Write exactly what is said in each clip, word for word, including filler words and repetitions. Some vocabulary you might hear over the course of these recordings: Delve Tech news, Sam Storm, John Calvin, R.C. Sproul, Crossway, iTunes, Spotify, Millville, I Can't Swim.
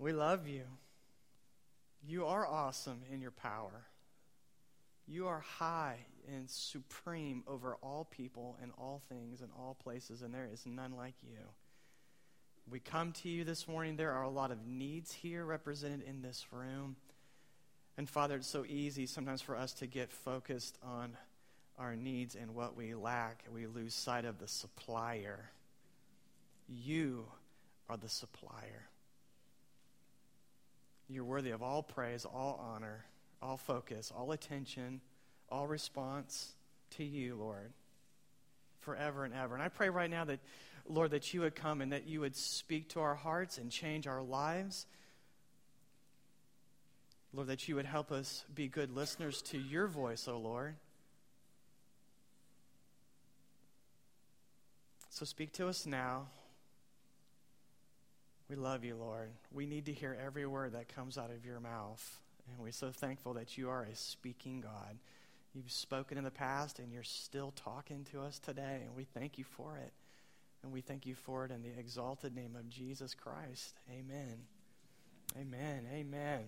We love you. You are awesome in your power. You are high and supreme over all people and all things and all places, and there is none like you. We come to you this morning. There are a lot of needs here represented in this room. And Father, it's so easy sometimes for us to get focused on our needs and what we lack. We lose sight of the supplier. You are the supplier. You're worthy of all praise, all honor, all focus, all attention, all response to you, Lord, forever and ever. And I pray right now that, Lord, that you would come and that you would speak to our hearts and change our lives. Lord, that you would help us be good listeners to your voice, O Lord. So speak to us now. We love you, Lord. We need to hear every word that comes out of your mouth. And we're so thankful that you are a speaking God. You've spoken in the past, and you're still talking to us today, and we thank you for it. And we thank you for it in the exalted name of Jesus Christ. Amen. Amen. Amen.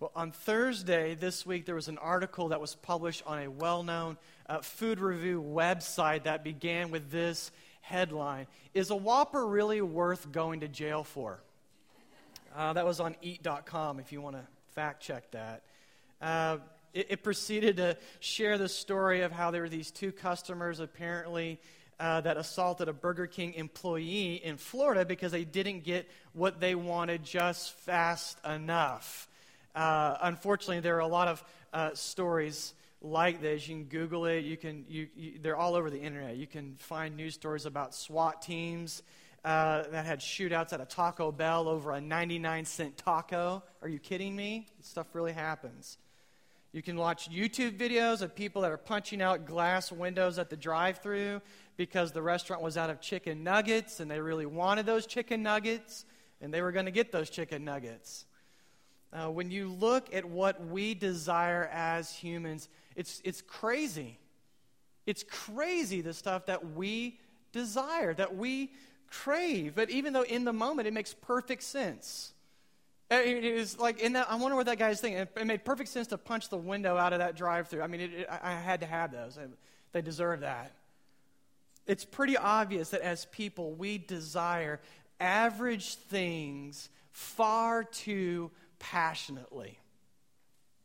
Well, on Thursday this week, there was an article that was published on a well-known uh, food review website that began with this headline: "Is a Whopper really worth going to jail for?" Uh, that was on eat dot com if you want to fact check that. Uh, it, it proceeded to share the story of how there were these two customers apparently uh, that assaulted a Burger King employee in Florida because they didn't get what they wanted just fast enough. Uh, unfortunately, there are a lot of uh, stories like this. You can Google it. You can. You, you, they're all over the internet. You can find news stories about SWAT teams uh, that had shootouts at a Taco Bell over a ninety-nine cent taco. Are you kidding me? This stuff really happens. You can watch YouTube videos of people that are punching out glass windows at the drive-thru because the restaurant was out of chicken nuggets and they really wanted those chicken nuggets and they were going to get those chicken nuggets. Uh, when you look at what we desire as humans, it's it's crazy. It's crazy, the stuff that we desire, that we crave. But even though in the moment it makes perfect sense, it is like in that. I wonder what that guy's thinking. It, it made perfect sense to punch the window out of that drive-thru. I mean, it, it, I had to have those. I, they deserve that. It's pretty obvious that as people we desire average things far too passionately.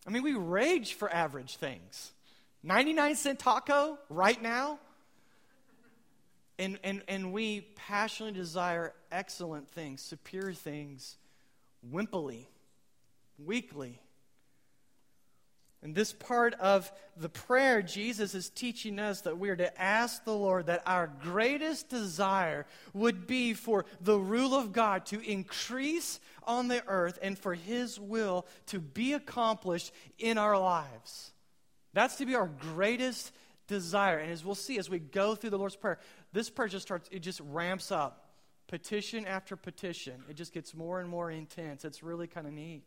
I mean, we rage for average things. ninety-nine cent taco right now. And, and, and we passionately desire excellent things, superior things, wimpily, weakly. In this part of the prayer, Jesus is teaching us that we are to ask the Lord that our greatest desire would be for the rule of God to increase on the earth and for his will to be accomplished in our lives. That's to be our greatest desire. And as we'll see as we go through the Lord's Prayer, this prayer just starts, it just ramps up. Petition after petition. It just gets more and more intense. It's really kind of neat.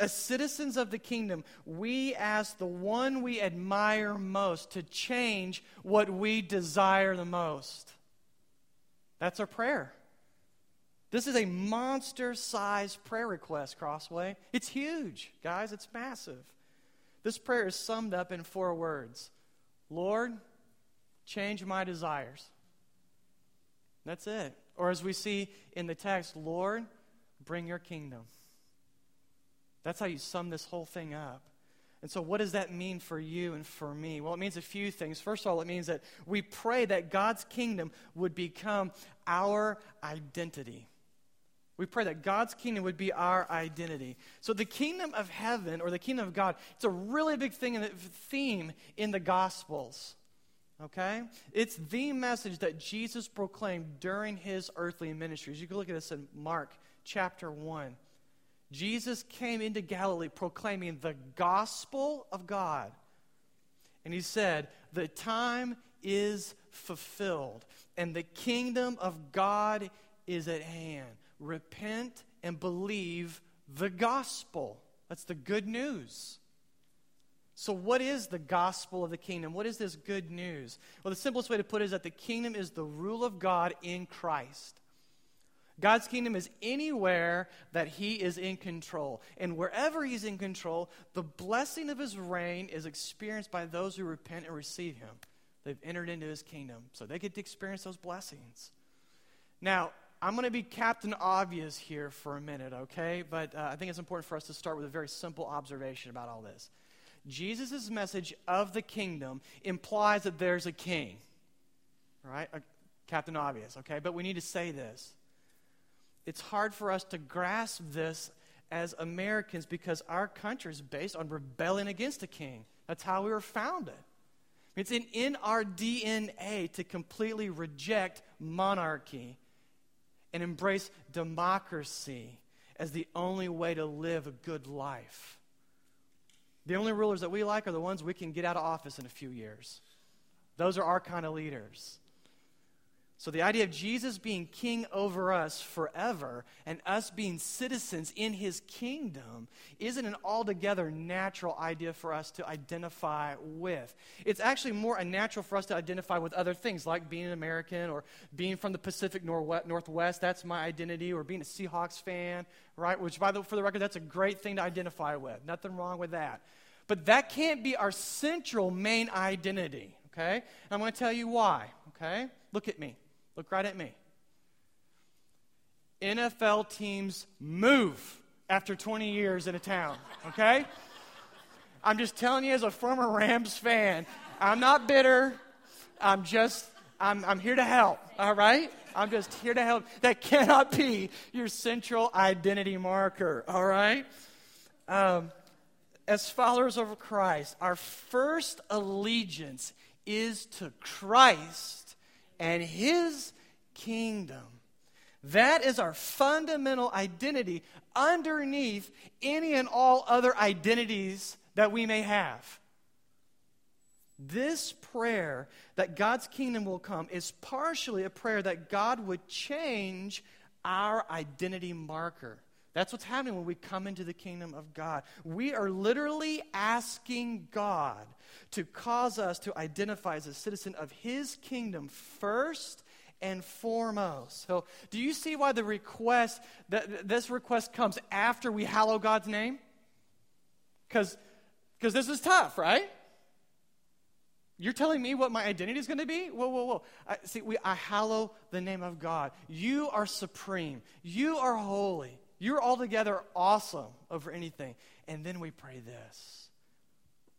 As citizens of the kingdom, we ask the one we admire most to change what we desire the most. That's our prayer. This is a monster-sized prayer request, Crossway. It's huge, guys. It's massive. This prayer is summed up in four words. Lord, change my desires. That's it. Or as we see in the text, Lord, bring your kingdom. That's how you sum this whole thing up. And so what does that mean for you and for me? Well, it means a few things. First of all, it means that we pray that God's kingdom would become our identity. We pray that God's kingdom would be our identity. So the kingdom of heaven or the kingdom of God, it's a really big thing in the theme in the Gospels. Okay? It's the message that Jesus proclaimed during his earthly ministries. You can look at this in Mark chapter one. Jesus came into Galilee proclaiming the gospel of God. And he said, the time is fulfilled and the kingdom of God is at hand. Repent and believe the gospel. That's the good news. So what is the gospel of the kingdom? What is this good news? Well, the simplest way to put it is that the kingdom is the rule of God in Christ. God's kingdom is anywhere that he is in control. And wherever he's in control, the blessing of his reign is experienced by those who repent and receive him. They've entered into his kingdom, so they get to experience those blessings. Now, I'm going to be Captain Obvious here for a minute, okay? But uh, I think it's important for us to start with a very simple observation about all this. Jesus' message of the kingdom implies that there's a king, right? Uh, Captain Obvious, okay? But we need to say this. It's hard for us to grasp this as Americans because our country is based on rebelling against a king. That's how we were founded. It's in, in our D N A to completely reject monarchy and embrace democracy as the only way to live a good life. The only rulers that we like are the ones we can get out of office in a few years. Those are our kind of leaders. So the idea of Jesus being king over us forever and us being citizens in his kingdom isn't an altogether natural idea for us to identify with. It's actually more unnatural for us to identify with other things like being an American or being from the Pacific Northwest, that's my identity, or being a Seahawks fan, right? Which, by the for the record, that's a great thing to identify with. Nothing wrong with that. But that can't be our central main identity, okay? And I'm going to tell you why, okay? Look at me. Look right at me. N F L teams move after twenty years in a town, okay? I'm just telling you as a former Rams fan, I'm not bitter. I'm just, I'm, I'm here to help, all right? I'm just here to help. That cannot be your central identity marker, all right? Um, as followers of Christ, our first allegiance is to Christ and his kingdom. That is our fundamental identity underneath any and all other identities that we may have. This prayer that God's kingdom will come is partially a prayer that God would change our identity marker. That's what's happening when we come into the kingdom of God. We are literally asking God to cause us to identify as a citizen of his kingdom first and foremost. So do you see why the request, that this request comes after we hallow God's name? Because because this is tough, right? You're telling me what my identity is going to be? Whoa, whoa, whoa. I, see, we, I hallow the name of God. You are supreme. You are holy. You're altogether awesome over anything. And then we pray this.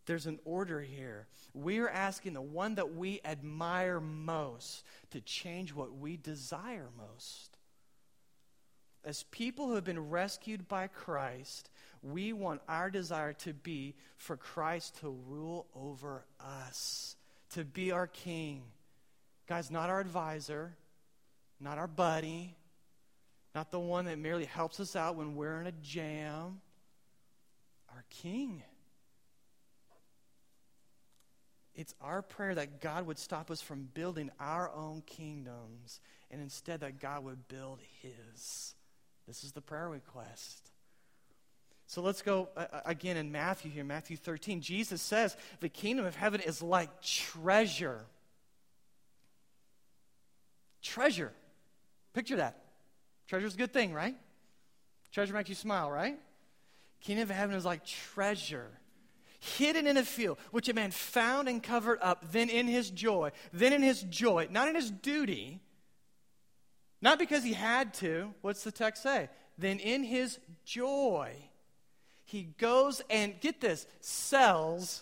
There's an order here. We are asking the one that we admire most to change what we desire most. As people who have been rescued by Christ, we want our desire to be for Christ to rule over us, to be our king. Guys, not our advisor, not our buddy, not the one that merely helps us out when we're in a jam. Our King. It's our prayer that God would stop us from building our own kingdoms and instead that God would build his. This is the prayer request. So let's go uh, again in Matthew here, Matthew thirteen. Jesus says the kingdom of heaven is like treasure. Treasure. Picture that. Treasure's a good thing, right? Treasure makes you smile, right? Kingdom of heaven is like treasure, hidden in a field, which a man found and covered up, then in his joy, then in his joy, not in his duty, not because he had to. What's the text say? Then in his joy, he goes and, get this, sells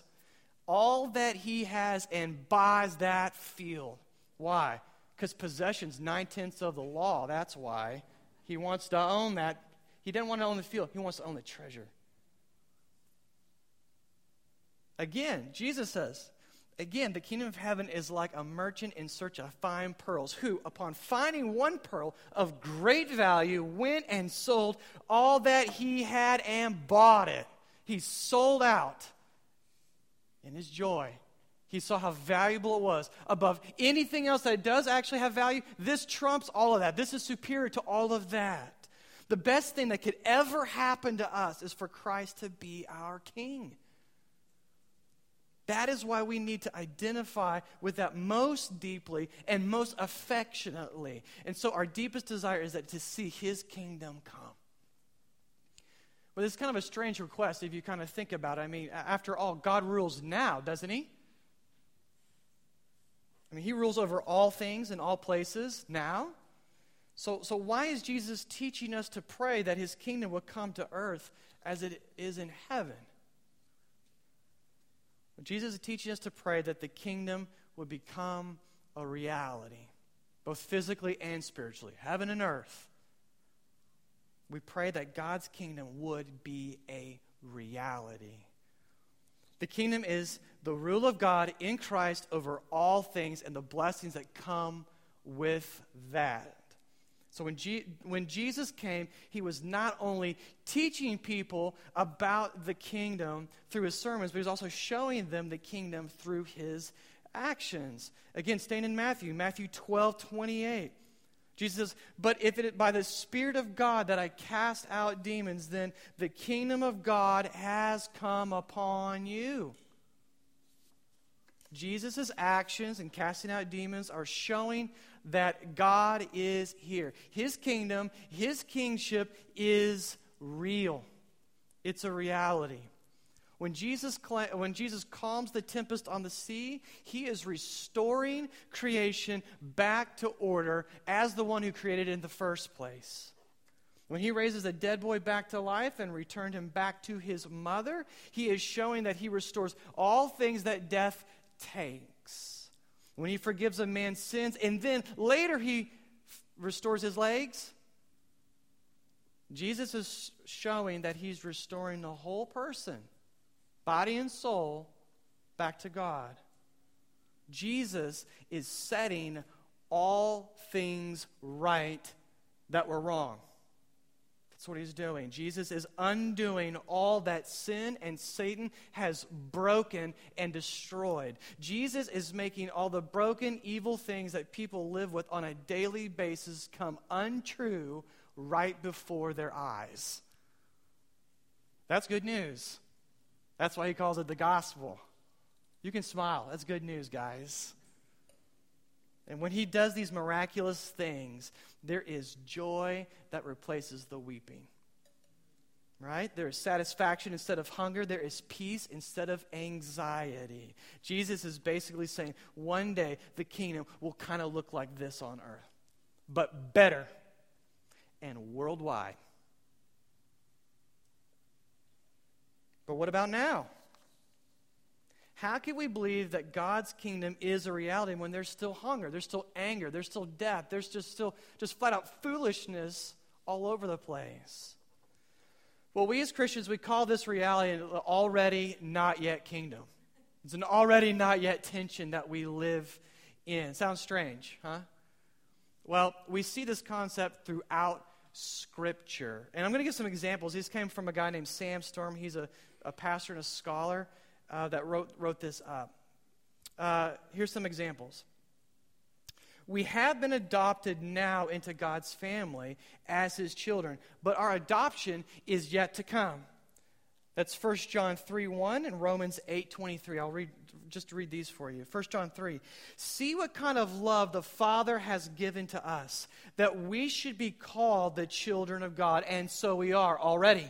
all that he has and buys that field. Why? Because possession's nine-tenths of the law. That's why he wants to own that. He didn't want to own the field. He wants to own the treasure. Again, Jesus says, again, the kingdom of heaven is like a merchant in search of fine pearls who, upon finding one pearl of great value, went and sold all that he had and bought it. He sold out in his joy. He saw how valuable it was. Above anything else that does actually have value, this trumps all of that. This is superior to all of that. The best thing that could ever happen to us is for Christ to be our King. That is why we need to identify with that most deeply and most affectionately. And so our deepest desire is that to see his kingdom come. Well, it's kind of a strange request if you kind of think about it. I mean, after all, God rules now, doesn't he? I mean, he rules over all things and all places now. So, so why is Jesus teaching us to pray that his kingdom will come to earth as it is in heaven? Well, Jesus is teaching us to pray that the kingdom would become a reality, both physically and spiritually, heaven and earth. We pray that God's kingdom would be a reality. The kingdom is the rule of God in Christ over all things and the blessings that come with that. So when, G- when Jesus came, he was not only teaching people about the kingdom through his sermons, but he was also showing them the kingdom through his actions. Again, staying in Matthew, Matthew twelve twenty-eight. Jesus says, but if it by the Spirit of God that I cast out demons, then the kingdom of God has come upon you. Jesus' actions in casting out demons are showing that God is here. His kingdom, his kingship is real. It's a reality. When Jesus, when Jesus calms the tempest on the sea, he is restoring creation back to order as the one who created it in the first place. When he raises a dead boy back to life and returned him back to his mother, he is showing that he restores all things that death takes. When he forgives a man's sins and then later he f- restores his legs, Jesus is showing that he's restoring the whole person, body and soul, back to God. Jesus is setting all things right that were wrong. That's what he's doing. Jesus is undoing all that sin and Satan has broken and destroyed. Jesus is making all the broken, evil things that people live with on a daily basis come untrue right before their eyes. That's good news. That's why he calls it the gospel. You can smile. That's good news, guys. And when he does these miraculous things, there is joy that replaces the weeping. Right? There is satisfaction instead of hunger. There is peace instead of anxiety. Jesus is basically saying, one day the kingdom will kind of look like this on earth, but better and worldwide. But what about now? How can we believe that God's kingdom is a reality when there's still hunger, there's still anger, there's still death, there's just still just flat out foolishness all over the place? Well, we as Christians, we call this reality an already not yet kingdom. It's an already not yet tension that we live in. Sounds strange, huh? Well, we see this concept throughout Scripture. And I'm going to give some examples. These came from a guy named Sam Storm. He's a, a pastor and a scholar uh, that wrote, wrote this up. Uh, here's some examples. We have been adopted now into God's family as his children, but our adoption is yet to come. That's First John three one and Romans eight twenty-three. I'll read just read these for you. First John three. See what kind of love the Father has given to us, that we should be called the children of God, and so we are already.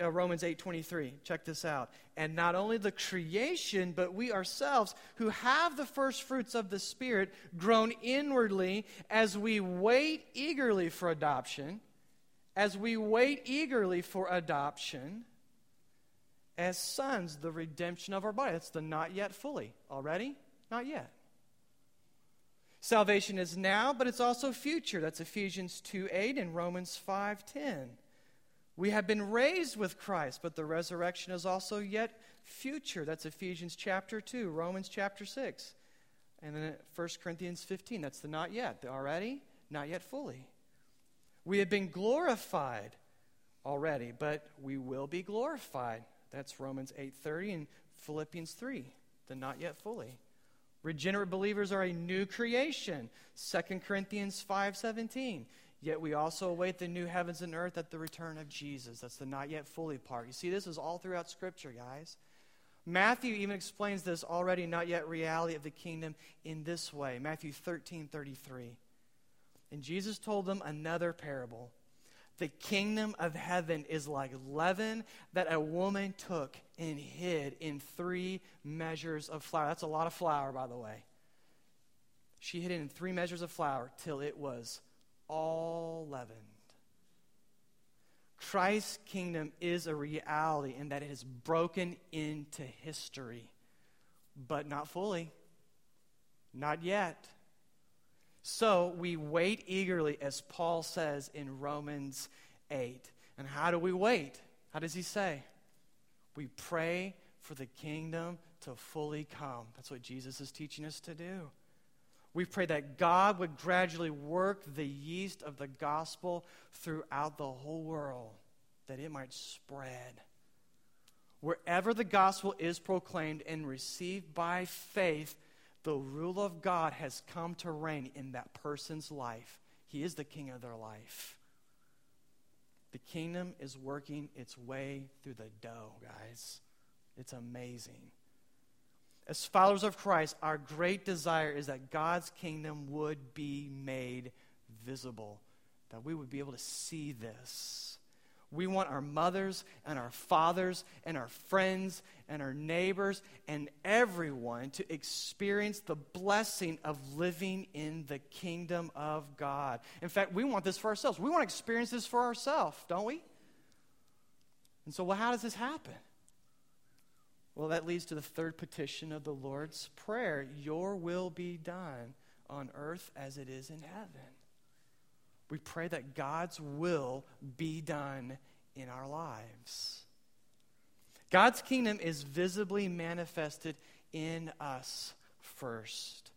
Romans eight twenty-three. Check this out. And not only the creation, but we ourselves who have the first fruits of the Spirit grown inwardly as we wait eagerly for adoption. As we wait eagerly for adoption as sons, the redemption of our body. That's the not yet fully. Already? Not yet. Salvation is now, but it's also future. That's Ephesians two eight and Romans five ten. We have been raised with Christ, but the resurrection is also yet future. That's Ephesians chapter two, Romans chapter six. And then First Corinthians fifteen. That's the not yet. The already? Not yet fully. We have been glorified already, but we will be glorified. That's Romans eight thirty and Philippians three, the not yet fully. Regenerate believers are a new creation, Second Corinthians five seventeen. Yet we also await the new heavens and earth at the return of Jesus. That's the not yet fully part. You see, this is all throughout Scripture, guys. Matthew even explains this already not yet reality of the kingdom in this way. Matthew thirteen thirty-three. And Jesus told them another parable. The kingdom of heaven is like leaven that a woman took and hid in three measures of flour. That's a lot of flour, by the way. She hid it in three measures of flour till it was all leavened. Christ's kingdom is a reality in that it is broken into history, but not fully, not yet. So we wait eagerly, as Paul says in Romans eight. And how do we wait? How does he say? We pray for the kingdom to fully come. That's what Jesus is teaching us to do. We pray that God would gradually work the yeast of the gospel throughout the whole world, that it might spread. Wherever the gospel is proclaimed and received by faith, the rule of God has come to reign in that person's life. He is the king of their life. The kingdom is working its way through the dough, guys. It's amazing. As followers of Christ, our great desire is that God's kingdom would be made visible, that we would be able to see this. We want our mothers and our fathers and our friends and our neighbors and everyone to experience the blessing of living in the kingdom of God. In fact, we want this for ourselves. We want to experience this for ourselves, don't we? And so, well, how does this happen? Well, that leads to the third petition of the Lord's Prayer. Your will be done on earth as it is in heaven. We pray that God's will be done in our lives. God's kingdom is visibly manifested in us first.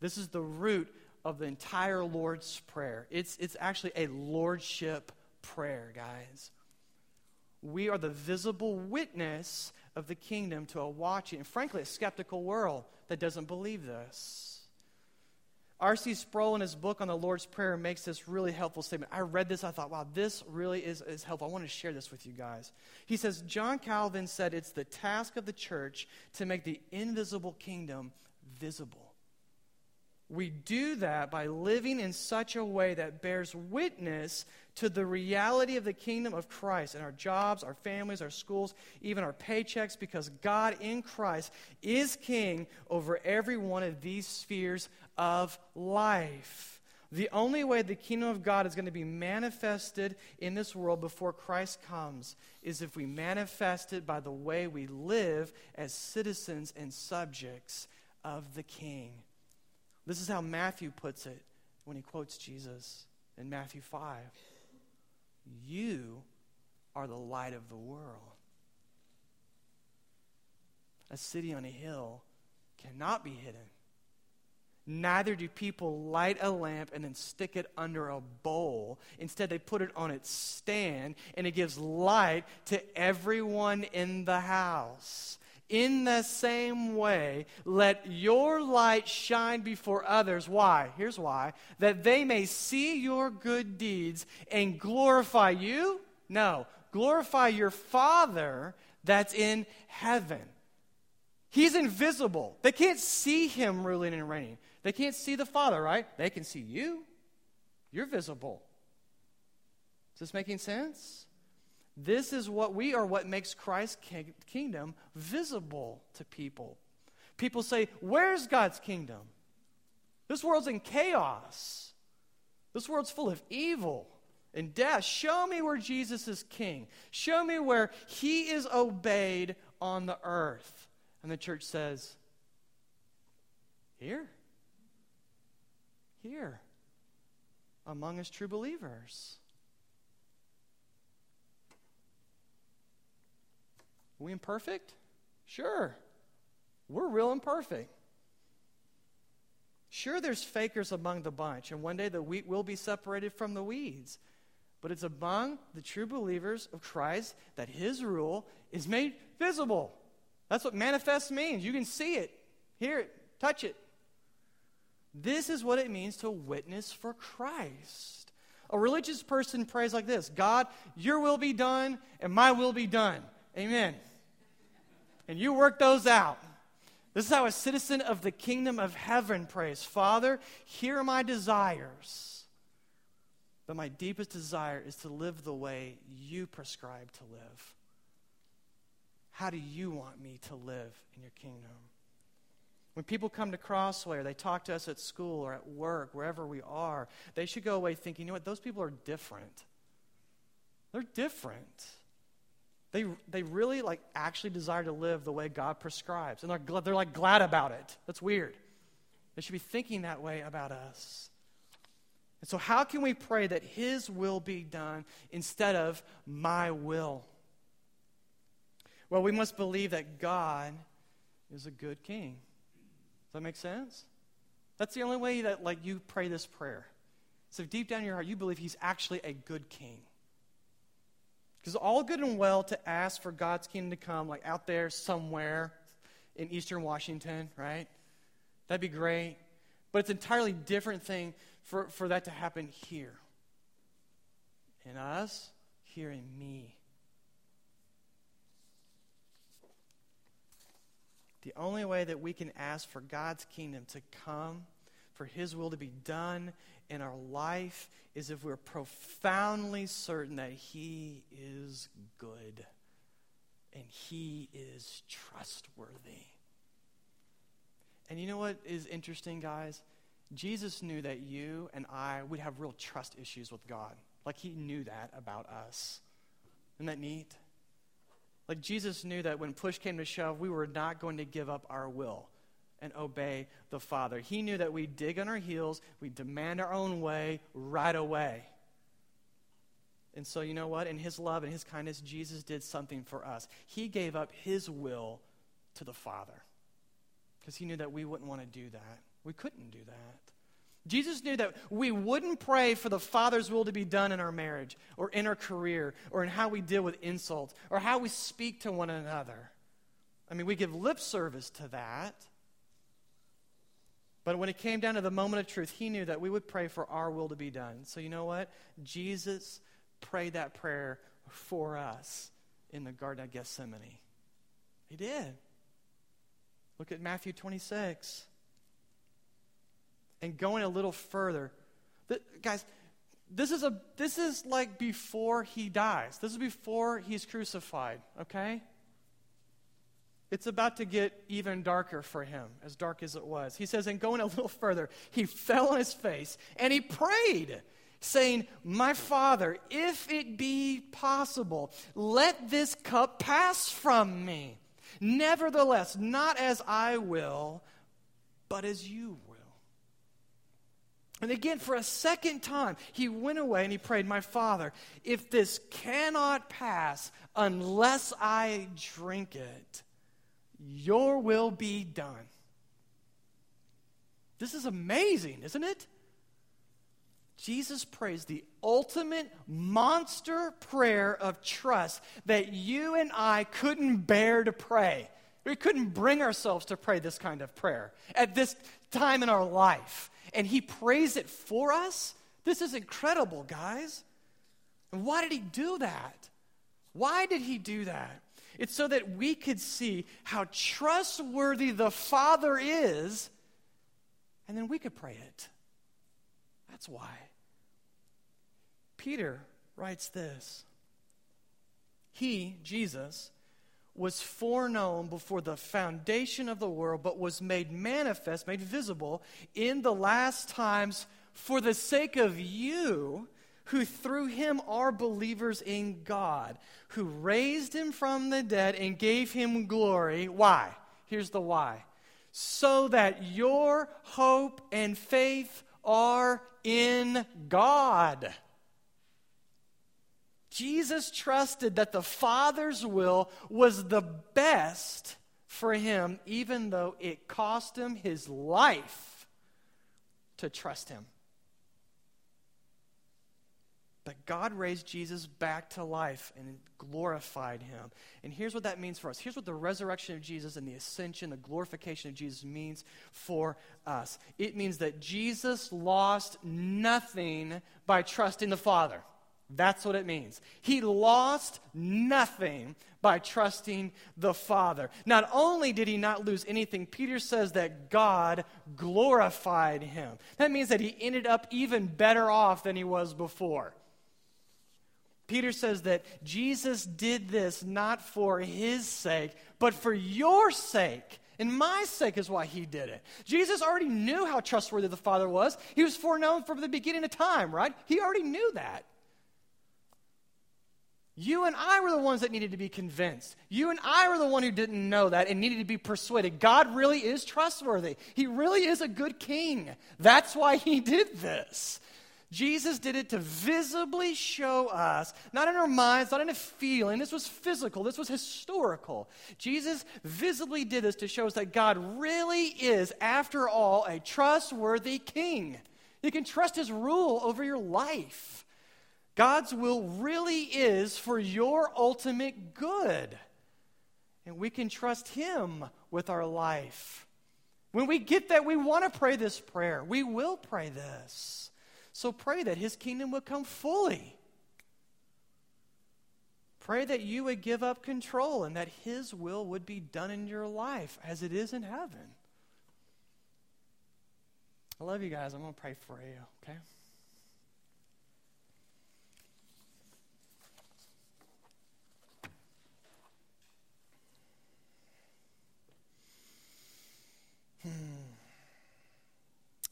This is the root of the entire Lord's Prayer. It's, it's actually a lordship prayer, guys. We are the visible witness of the kingdom to a watching, and frankly, a skeptical world that doesn't believe this. R C Sproul, in his book on the Lord's Prayer, makes this really helpful statement. I read this, I thought, wow, this really is, is helpful. I want to share this with you guys. He says, John Calvin said it's the task of the church to make the invisible kingdom visible. We do that by living in such a way that bears witness to the reality of the kingdom of Christ in our jobs, our families, our schools, even our paychecks, because God in Christ is king over every one of these spheres of life. The only way the kingdom of God is going to be manifested in this world before Christ comes is if we manifest it by the way we live as citizens and subjects of the king. This is how Matthew puts it when he quotes Jesus in Matthew five. You are the light of the world. A city on a hill cannot be hidden. Neither do people light a lamp and then stick it under a bowl. Instead, they put it on its stand, and it gives light to everyone in the house. In the same way, let your light shine before others. Why? Here's why. That they may see your good deeds and glorify you? No. Glorify your Father that's in heaven. He's invisible. They can't see him ruling and reigning. They can't see the Father, right? They can see you. You're visible. Is this making sense? This is what we are, what makes Christ's kingdom visible to people. People say, where's God's kingdom? This world's in chaos. This world's full of evil and death. Show me where Jesus is king. Show me where he is obeyed on the earth. And the church says, here. Here. Among us true believers. Are we imperfect? Sure. We're real imperfect. Sure, there's fakers among the bunch, and one day the wheat will be separated from the weeds. But it's among the true believers of Christ that his rule is made visible. That's what manifest means. You can see it, hear it, touch it. This is what it means to witness for Christ. A religious person prays like this: God, your will be done, and my will be done. Amen. and you work those out. This is how a citizen of the kingdom of heaven prays. Father, here are my desires, but my deepest desire is to live the way you prescribe to live. How do you want me to live in your kingdom? When people come to Crossway or they talk to us at school or at work, wherever we are, they should go away thinking, you know what, those people are different. They're different. They they really like actually desire to live the way God prescribes. And they're gl- they're like glad about it. That's weird. They should be thinking that way about us. And so how can we pray that his will be done instead of my will? Well, we must believe that God is a good king. Does that make sense? That's the only way that like you pray this prayer. So deep down in your heart, you believe he's actually a good king. Because all good and well to ask for God's kingdom to come, like out there somewhere in eastern Washington, right? That'd be great. But it's an entirely different thing for, for that to happen here. In us, here in me. The only way that we can ask for God's kingdom to come, for his will to be done in our life, is if we're profoundly certain that he is good and he is trustworthy. And you know what is interesting, guys? Jesus knew that you and I would have real trust issues with God. Like, he knew that about us. Isn't that neat? Like, Jesus knew that when push came to shove, we were not going to give up our will and obey the Father. He knew that we dig on our heels, we demand our own way right away. And so you know what? In his love and his kindness, Jesus did something for us. He gave up his will to the Father because he knew that we wouldn't want to do that. We couldn't do that. Jesus knew that we wouldn't pray for the Father's will to be done in our marriage or in our career or in how we deal with insults or how we speak to one another. I mean, we give lip service to that. But when it came down to the moment of truth, he knew that we would pray for our will to be done. So you know what? Jesus prayed that prayer for us in the Garden of Gethsemane. He did. Look at Matthew twenty-six. And going a little further, th- guys, this is a this is like before he dies. This is before he's crucified, okay? It's about to get even darker for him, as dark as it was. He says, and going a little further, he fell on his face and he prayed, saying, my Father, if it be possible, let this cup pass from me. Nevertheless, not as I will, but as you will. And again, for a second time, he went away and he prayed, my Father, if this cannot pass unless I drink it, your will be done. This is amazing, isn't it? Jesus prays the ultimate monster prayer of trust that you and I couldn't bear to pray. We couldn't bring ourselves to pray this kind of prayer at this time in our life. And he prays it for us? This is incredible, guys. And why did he do that? Why did he do that? It's so that we could see how trustworthy the Father is, and then we could pray it. That's why. Peter writes this. He, Jesus, was foreknown before the foundation of the world, but was made manifest, made visible in the last times for the sake of you, who through him are believers in God, who raised him from the dead and gave him glory. Why? Here's the why. So that your hope and faith are in God. Jesus trusted that the Father's will was the best for him, even though it cost him his life to trust him. But God raised Jesus back to life and glorified him. And here's what that means for us. Here's what the resurrection of Jesus and the ascension, the glorification of Jesus means for us. It means that Jesus lost nothing by trusting the Father. That's what it means. He lost nothing by trusting the Father. Not only did he not lose anything, Peter says that God glorified him. That means that he ended up even better off than he was before. Peter says that Jesus did this not for his sake, but for your sake. And my sake is why he did it. Jesus already knew how trustworthy the Father was. He was foreknown from the beginning of time, right? He already knew that. You and I were the ones that needed to be convinced. You and I were the one who didn't know that and needed to be persuaded. God really is trustworthy. He really is a good king. That's why he did this. Jesus did it to visibly show us, not in our minds, not in a feeling. This was physical. This was historical. Jesus visibly did this to show us that God really is, after all, a trustworthy king. You can trust his rule over your life. God's will really is for your ultimate good. And we can trust him with our life. When we get that, we want to pray this prayer. We will pray this. So pray that his kingdom would come fully. Pray that you would give up control and that his will would be done in your life as it is in heaven. I love you guys. I'm going to pray for you, okay?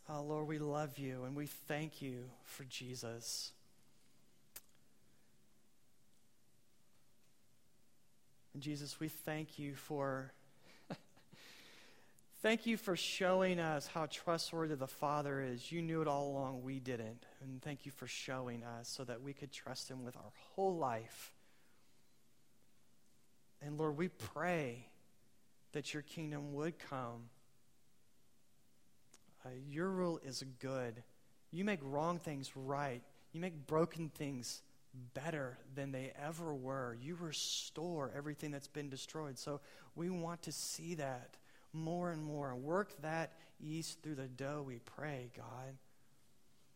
Oh, Lord, we love you and we thank you for Jesus. And Jesus, we thank you for thank you for showing us how trustworthy the Father is. You knew it all along, we didn't. And thank you for showing us so that we could trust him with our whole life. And Lord, we pray that your kingdom would come. Uh, your rule is good. You make wrong things right. You make broken things better than they ever were. You restore everything that's been destroyed. So we want to see that more and more. Work that yeast through the dough, we pray, God.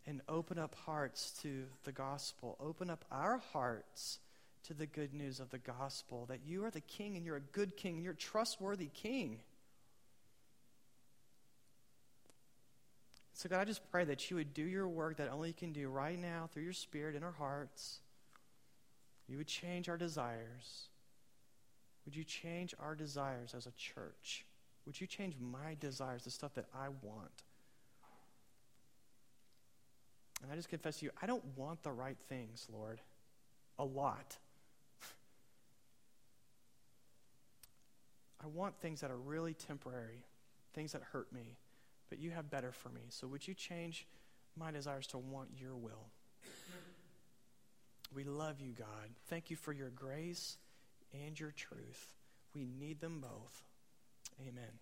And open up hearts to the gospel. Open up our hearts to the good news of the gospel, that you are the king and you're a good king and you're a trustworthy king. So God, I just pray that you would do your work that only you can do right now through your Spirit in our hearts. You would change our desires. Would you change our desires as a church? Would you change my desires, the stuff that I want? And I just confess to you, I don't want the right things, Lord. A lot. I want things that are really temporary, things that hurt me. But you have better for me. So would you change my desires to want your will? We love you, God. Thank you for your grace and your truth. We need them both. Amen.